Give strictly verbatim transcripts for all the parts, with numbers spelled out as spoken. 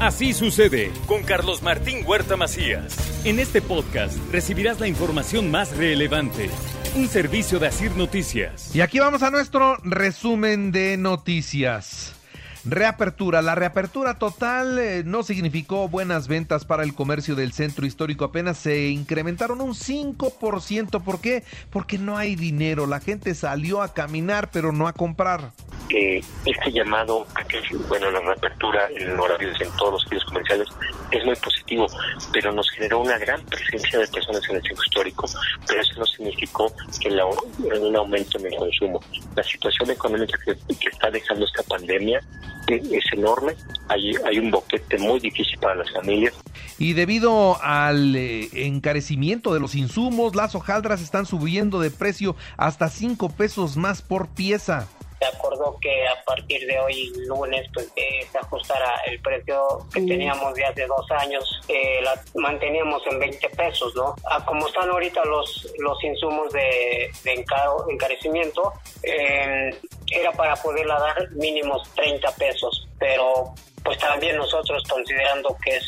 Así sucede con Carlos Martín Huerta Macías. En este podcast recibirás la información más relevante. Un servicio de Asir Noticias. Y aquí vamos a nuestro resumen de noticias. Reapertura. La reapertura total eh, no significó buenas ventas para el comercio del centro histórico. Apenas se incrementaron un cinco por ciento. ¿Por qué? Porque no hay dinero. La gente salió a caminar, pero no a comprar. Eh, este llamado a que, bueno, la reapertura en horarios en todos los sitios comerciales es muy positivo, pero nos generó una gran presencia de personas en el centro histórico, pero eso no significó que la, un aumento en el consumo. La situación económica que, que está dejando esta pandemia es enorme, hay, hay un boquete muy difícil para las familias. Y debido al eh, encarecimiento de los insumos, las hojaldras están subiendo de precio hasta cinco pesos más por pieza. Se acordó que a partir de hoy, lunes, pues eh, se ajustará el precio que teníamos de hace dos años, eh, la manteníamos en veinte pesos, ¿no? A como están ahorita los, los insumos de, de encaro, encarecimiento, eh, era para poderla dar mínimos treinta pesos, pero pues también nosotros, considerando que es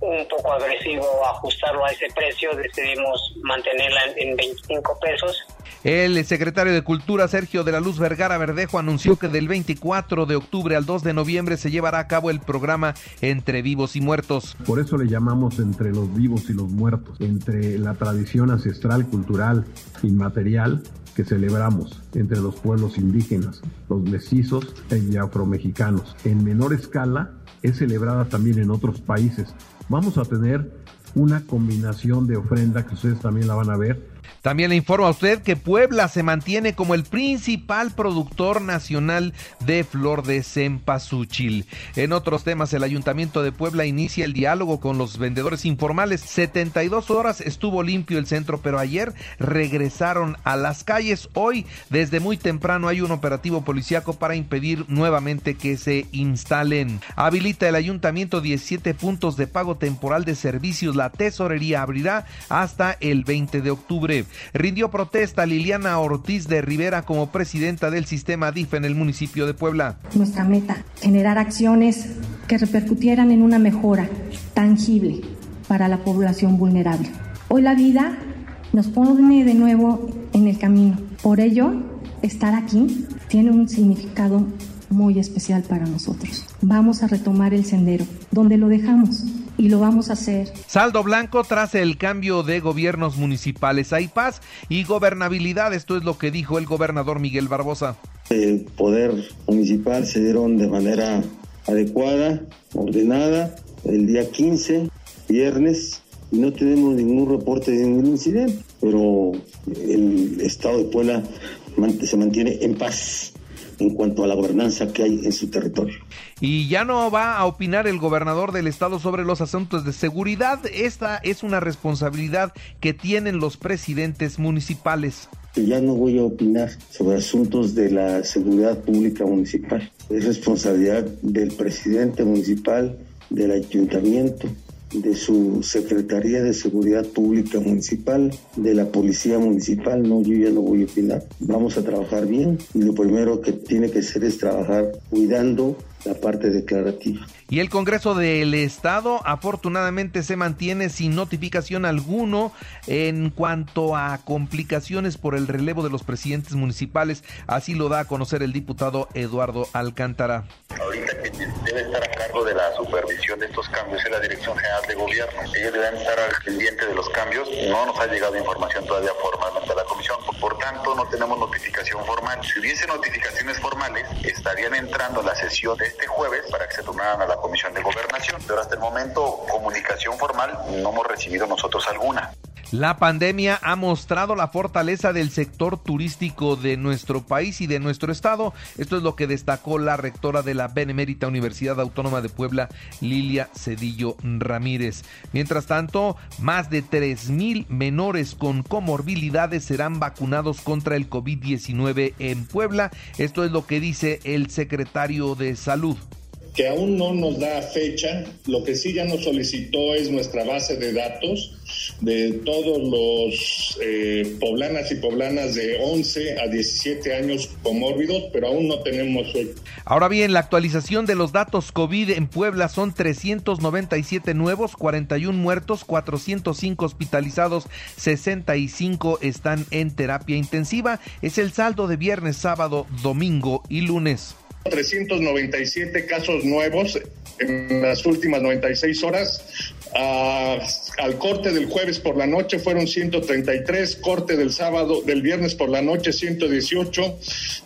un poco agresivo ajustarlo a ese precio, decidimos mantenerla en veinticinco pesos. El secretario de Cultura, Sergio de la Luz Vergara Verdejo, anunció que del veinticuatro de octubre al dos de noviembre se llevará a cabo el programa Entre Vivos y Muertos. Por eso le llamamos Entre los Vivos y los Muertos, entre la tradición ancestral, cultural, inmaterial que celebramos entre los pueblos indígenas, los mestizos y afromexicanos. En menor escala es celebrada también en otros países. Vamos a tener una combinación de ofrenda que ustedes también la van a ver. También le informo a usted que Puebla se mantiene como el principal productor nacional de flor de cempasúchil. En otros temas, el Ayuntamiento de Puebla inicia el diálogo con los vendedores informales. setenta y dos horas estuvo limpio el centro, pero ayer regresaron a las calles. Hoy, desde muy temprano, hay un operativo policíaco para impedir nuevamente que se instalen. Habilita el Ayuntamiento diecisiete puntos de pago temporal de servicios. La tesorería abrirá hasta el veinte de octubre. Rindió protesta Liliana Ortiz de Rivera como presidenta del Sistema D I F en el municipio de Puebla. Nuestra meta, generar acciones que repercutieran en una mejora tangible para la población vulnerable. Hoy la vida nos pone de nuevo en el camino. Por ello, estar aquí tiene un significado muy especial para nosotros. Vamos a retomar el sendero donde lo dejamos. Y lo vamos a hacer. Saldo blanco tras el cambio de gobiernos municipales. Hay paz y gobernabilidad. Esto es lo que dijo el gobernador Miguel Barbosa. El poder municipal se dieron de manera adecuada, ordenada, el día quince, viernes, y no tenemos ningún reporte de ningún incidente, pero el estado de Puebla se mantiene en paz en cuanto a la gobernanza que hay en su territorio. Y ya no va a opinar el gobernador del estado sobre los asuntos de seguridad. Esta es una responsabilidad que tienen los presidentes municipales. Ya no voy a opinar sobre asuntos de la seguridad pública municipal. Es responsabilidad del presidente municipal, del ayuntamiento, de su Secretaría de Seguridad Pública Municipal, de la Policía Municipal. No, yo ya no voy a opinar. Vamos a trabajar bien y lo primero que tiene que hacer es trabajar cuidando la parte declarativa. Y el Congreso del Estado afortunadamente se mantiene sin notificación alguno en cuanto a complicaciones por el relevo de los presidentes municipales. Así lo da a conocer el diputado Eduardo Alcántara. Ahorita que debe estar a cargo de la supervisión de estos cambios en la Dirección General de Gobierno. Ellos deben estar al pendiente de los cambios. No nos ha llegado información todavía formalmente a la comisión. Por tanto, no tenemos notificación formal. Si hubiese notificaciones formales, estarían entrando a la sesión de este jueves para que se turnaran a la Comisión de Gobernación, pero hasta el momento comunicación formal no hemos recibido nosotros alguna. La pandemia ha mostrado la fortaleza del sector turístico de nuestro país y de nuestro estado. Esto es lo que destacó la rectora de la Benemérita Universidad Autónoma de Puebla, Lilia Cedillo Ramírez. Mientras tanto, más de tres mil menores con comorbilidades serán vacunados contra el covid diecinueve en Puebla. Esto es lo que dice el secretario de Salud. que aún no nos da fecha. Lo que sí ya nos solicitó es nuestra base de datos de todos los eh, poblanas y poblanas de once a diecisiete años comórbidos, pero aún no tenemos fecha. Ahora bien, la actualización de los datos COVID en Puebla son trescientos noventa y siete nuevos, cuarenta y uno muertos, cuatrocientos cinco hospitalizados, sesenta y cinco están en terapia intensiva. Es el saldo de viernes, sábado, domingo y lunes. trescientos noventa y siete casos nuevos en las últimas noventa y seis horas. Ah, al corte del jueves por la noche fueron ciento treinta y tres, corte del sábado, del viernes por la noche ciento dieciocho,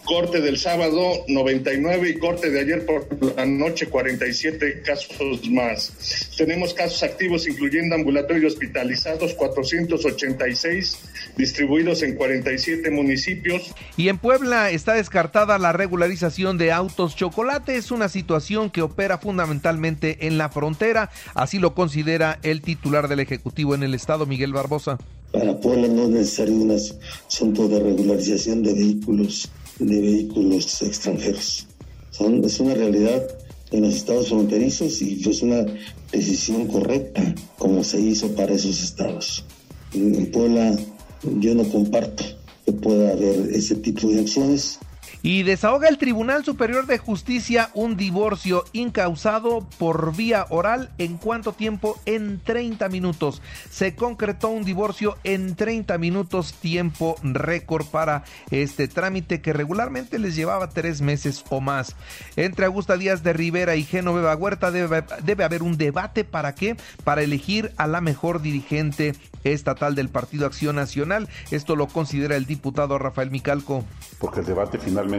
corte del sábado noventa y nueve y corte de ayer por la noche cuarenta y siete casos más. Tenemos casos activos incluyendo ambulatorio y hospitalizados cuatrocientos ochenta y seis distribuidos en cuarenta y siete municipios. Y en Puebla está descartada la regularización de autos chocolate. Es una situación que opera fundamentalmente en la frontera, así lo considera el titular del Ejecutivo en el Estado, Miguel Barbosa. Para Puebla no es necesario un asunto de regularización de vehículos, de vehículos extranjeros. Son, es una realidad en los estados fronterizos y es una decisión correcta como se hizo para esos estados. En, en Puebla yo no comparto que pueda haber ese tipo de acciones. Y desahoga el Tribunal Superior de Justicia un divorcio incausado por vía oral. ¿En cuánto tiempo? En treinta minutos. Se concretó un divorcio en treinta minutos, tiempo récord para este trámite que regularmente les llevaba tres meses o más. Entre Augusta Díaz de Rivera y Genoveva Huerta debe, debe haber un debate. ¿Para qué? Para elegir a la mejor dirigente estatal del Partido Acción Nacional. Esto lo considera el diputado Rafael Micalco. Porque el debate finalmente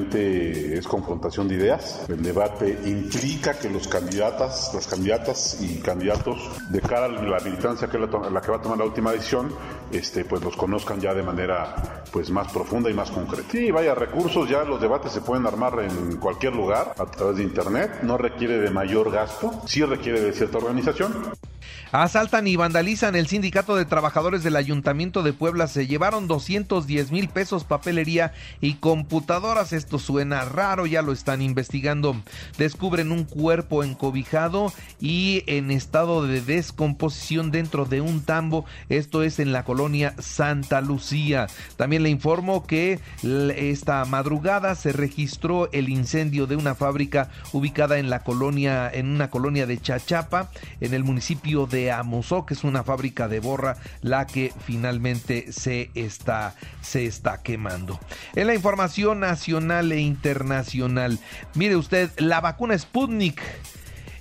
es confrontación de ideas. El debate implica que los candidatas, las candidatas y candidatos, de cara a la militancia que la, la que va a tomar la última decisión, este, pues los conozcan ya de manera pues más profunda y más concreta. Sí, vaya recursos, ya los debates se pueden armar en cualquier lugar a través de internet, no requiere de mayor gasto, sí requiere de cierta organización. Asaltan y vandalizan el sindicato de trabajadores del Ayuntamiento de Puebla. Se llevaron doscientos diez mil pesos, papelería y computadoras. Esto suena raro, ya lo están investigando. Descubren un cuerpo encobijado y en estado de descomposición dentro de un tambo. Esto es en la colonia Santa Lucía. También le informo que esta madrugada se registró el incendio de una fábrica ubicada en la colonia, en una colonia de Chachapa, en el municipio de Amozó, que es una fábrica de borra la que finalmente se está, se está quemando. En la información nacional e internacional, mire usted, la vacuna Sputnik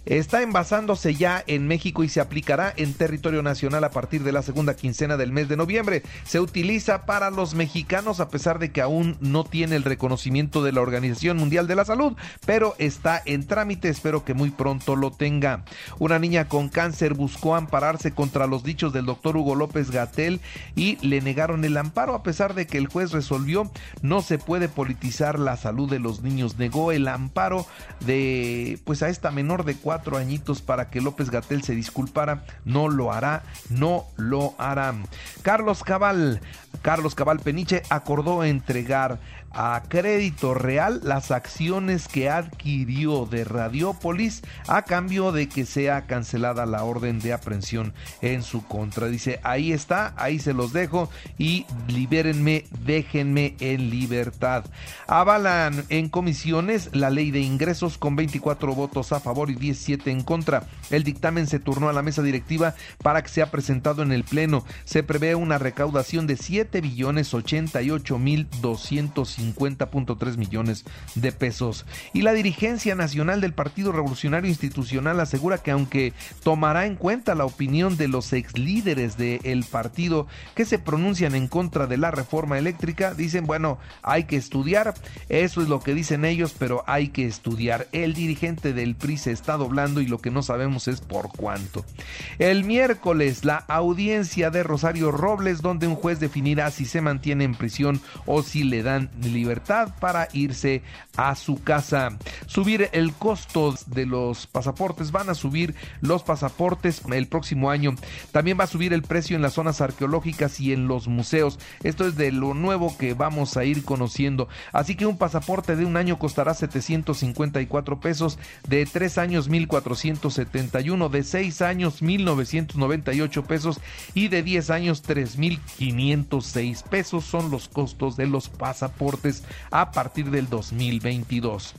está envasándose ya en México y se aplicará en territorio nacional a partir de la segunda quincena del mes de noviembre. Se utiliza para los mexicanos a pesar de que aún no tiene el reconocimiento de la Organización Mundial de la Salud, pero está en trámite, espero que muy pronto lo tenga. Una niña con cáncer buscó ampararse contra los dichos del doctor Hugo López Gatell y le negaron el amparo a pesar de que el juez resolvió no se puede politizar la salud de los niños. Negó el amparo de pues a esta menor de cuatro cuatro añitos para que López Gatell se disculpara. No lo hará, no lo hará. Carlos Cabal, Carlos Cabal Peniche acordó entregar a crédito real las acciones que adquirió de Radiópolis a cambio de que sea cancelada la orden de aprehensión en su contra. Dice, ahí está, ahí se los dejo y libérenme, déjenme en libertad. Avalan en comisiones la ley de ingresos con veinticuatro votos a favor y diecisiete en contra. El dictamen se turnó a la mesa directiva para que sea presentado en el pleno. Se prevé una recaudación de siete billones ochenta y ocho mil doscientos cincuenta punto tres millones de pesos. Y la dirigencia nacional del Partido Revolucionario Institucional asegura que aunque tomará en cuenta la opinión de los ex líderes del partido que se pronuncian en contra de la reforma eléctrica, dicen, bueno, hay que estudiar, eso es lo que dicen ellos, pero hay que estudiar. El dirigente del P R I se está doblando hablando y lo que no sabemos es por cuánto. El miércoles, la audiencia de Rosario Robles, donde un juez definirá si se mantiene en prisión o si le dan libertad para irse a su casa. Subir el costo de los pasaportes, van a subir los pasaportes el próximo año. También va a subir el precio en las zonas arqueológicas y en los museos. Esto es de lo nuevo que vamos a ir conociendo. Así que un pasaporte de un año costará setecientos cincuenta y cuatro pesos, de tres años mil cuatrocientos setenta y uno, de seis años mil novecientos noventa y ocho pesos y de diez años tres mil quinientos seis pesos son los costos de los pasaportes a partir del dos mil veintidós.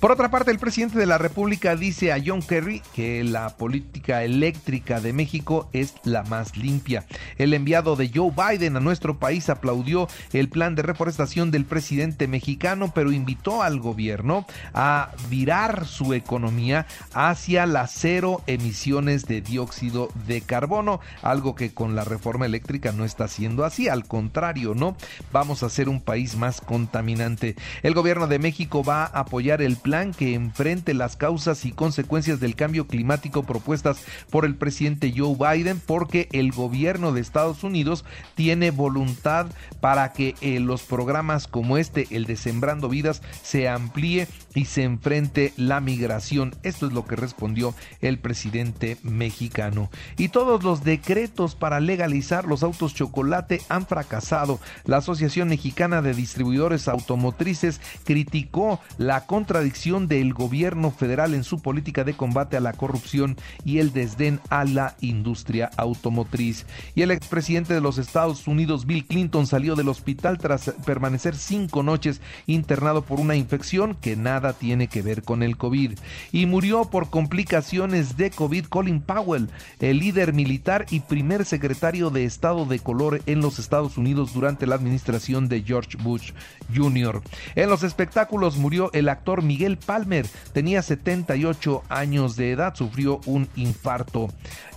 Por otra parte, el presidente de la República dice a John Kerry que la política eléctrica de México es la más limpia. El enviado de Joe Biden a nuestro país aplaudió el plan de reforestación del presidente mexicano, pero invitó al gobierno a virar su economía hacia las cero emisiones de dióxido de carbono, algo que con la reforma eléctrica no está siendo así, al contrario, ¿no? Vamos a ser un país más contaminante. El gobierno de México va a apoyar el plan que enfrente las causas y consecuencias del cambio climático propuestas por el presidente Joe Biden, porque el gobierno de Estados Unidos tiene voluntad para que eh, los programas como este, el de Sembrando Vidas, se amplíe y se enfrente la migración. Esto es lo que respondió el presidente mexicano. Y todos los decretos para legalizar los autos chocolate han fracasado. La Asociación Mexicana de Distribuidores Automotrices criticó la contradicción del gobierno federal en su política de combate a la corrupción y el desdén a la industria automotriz. Y el expresidente de los Estados Unidos, Bill Clinton, salió del hospital tras permanecer cinco noches internado por una infección que nada tiene que ver con el COVID. Y murió por complicaciones de COVID Colin Powell, el líder militar y primer secretario de Estado de color en los Estados Unidos durante la administración de George Bush junior En los espectáculos murió el actor Miguel Palmer, tenía setenta y ocho años de edad, sufrió un infarto.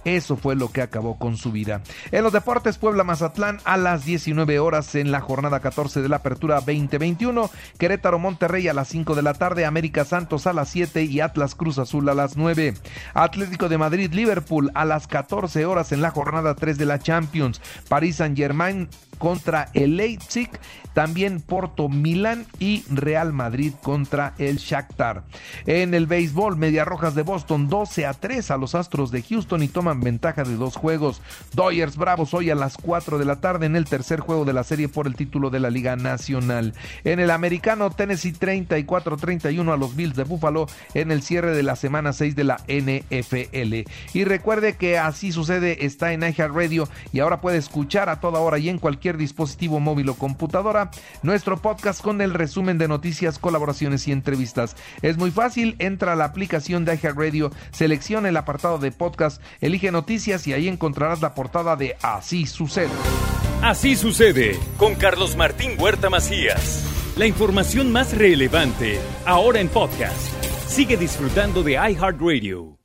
Eso fue lo que acabó con su vida. En los deportes, Puebla-Mazatlán a las diecinueve horas en la jornada catorce de la apertura veinte veintiuno, Querétaro-Monterrey a las cinco de la tarde, América-Santos a las siete y Atlas-Cruz Azul a las nueve. Atlético de Madrid-Liverpool a las catorce horas en la jornada tres de la Champions, París-Saint-Germain contra el Leipzig, también Porto-Milán y Real Madrid contra el Shakhtar. En el béisbol, Mediarrojas de Boston doce a tres a los Astros de Houston y toman ventaja de dos juegos. Dodgers Bravos hoy a las cuatro de la tarde en el tercer juego de la serie por el título de la Liga Nacional. En el americano, Tennessee treinta y cuatro a treinta y uno a los Bills de Buffalo en el cierre de la semana seis de la N F L. Y recuerde que Así Sucede está en iHeartRadio y ahora puede escuchar a toda hora y en cualquier dispositivo móvil o computadora nuestro podcast con el resumen de noticias, colaboraciones y entrevistas. Es muy fácil, entra a la aplicación de iHeartRadio, selecciona el apartado de podcast, elige noticias y ahí encontrarás la portada de Así Sucede. Así Sucede con Carlos Martín Huerta Macías. La información más relevante ahora en podcast. Sigue disfrutando de iHeartRadio.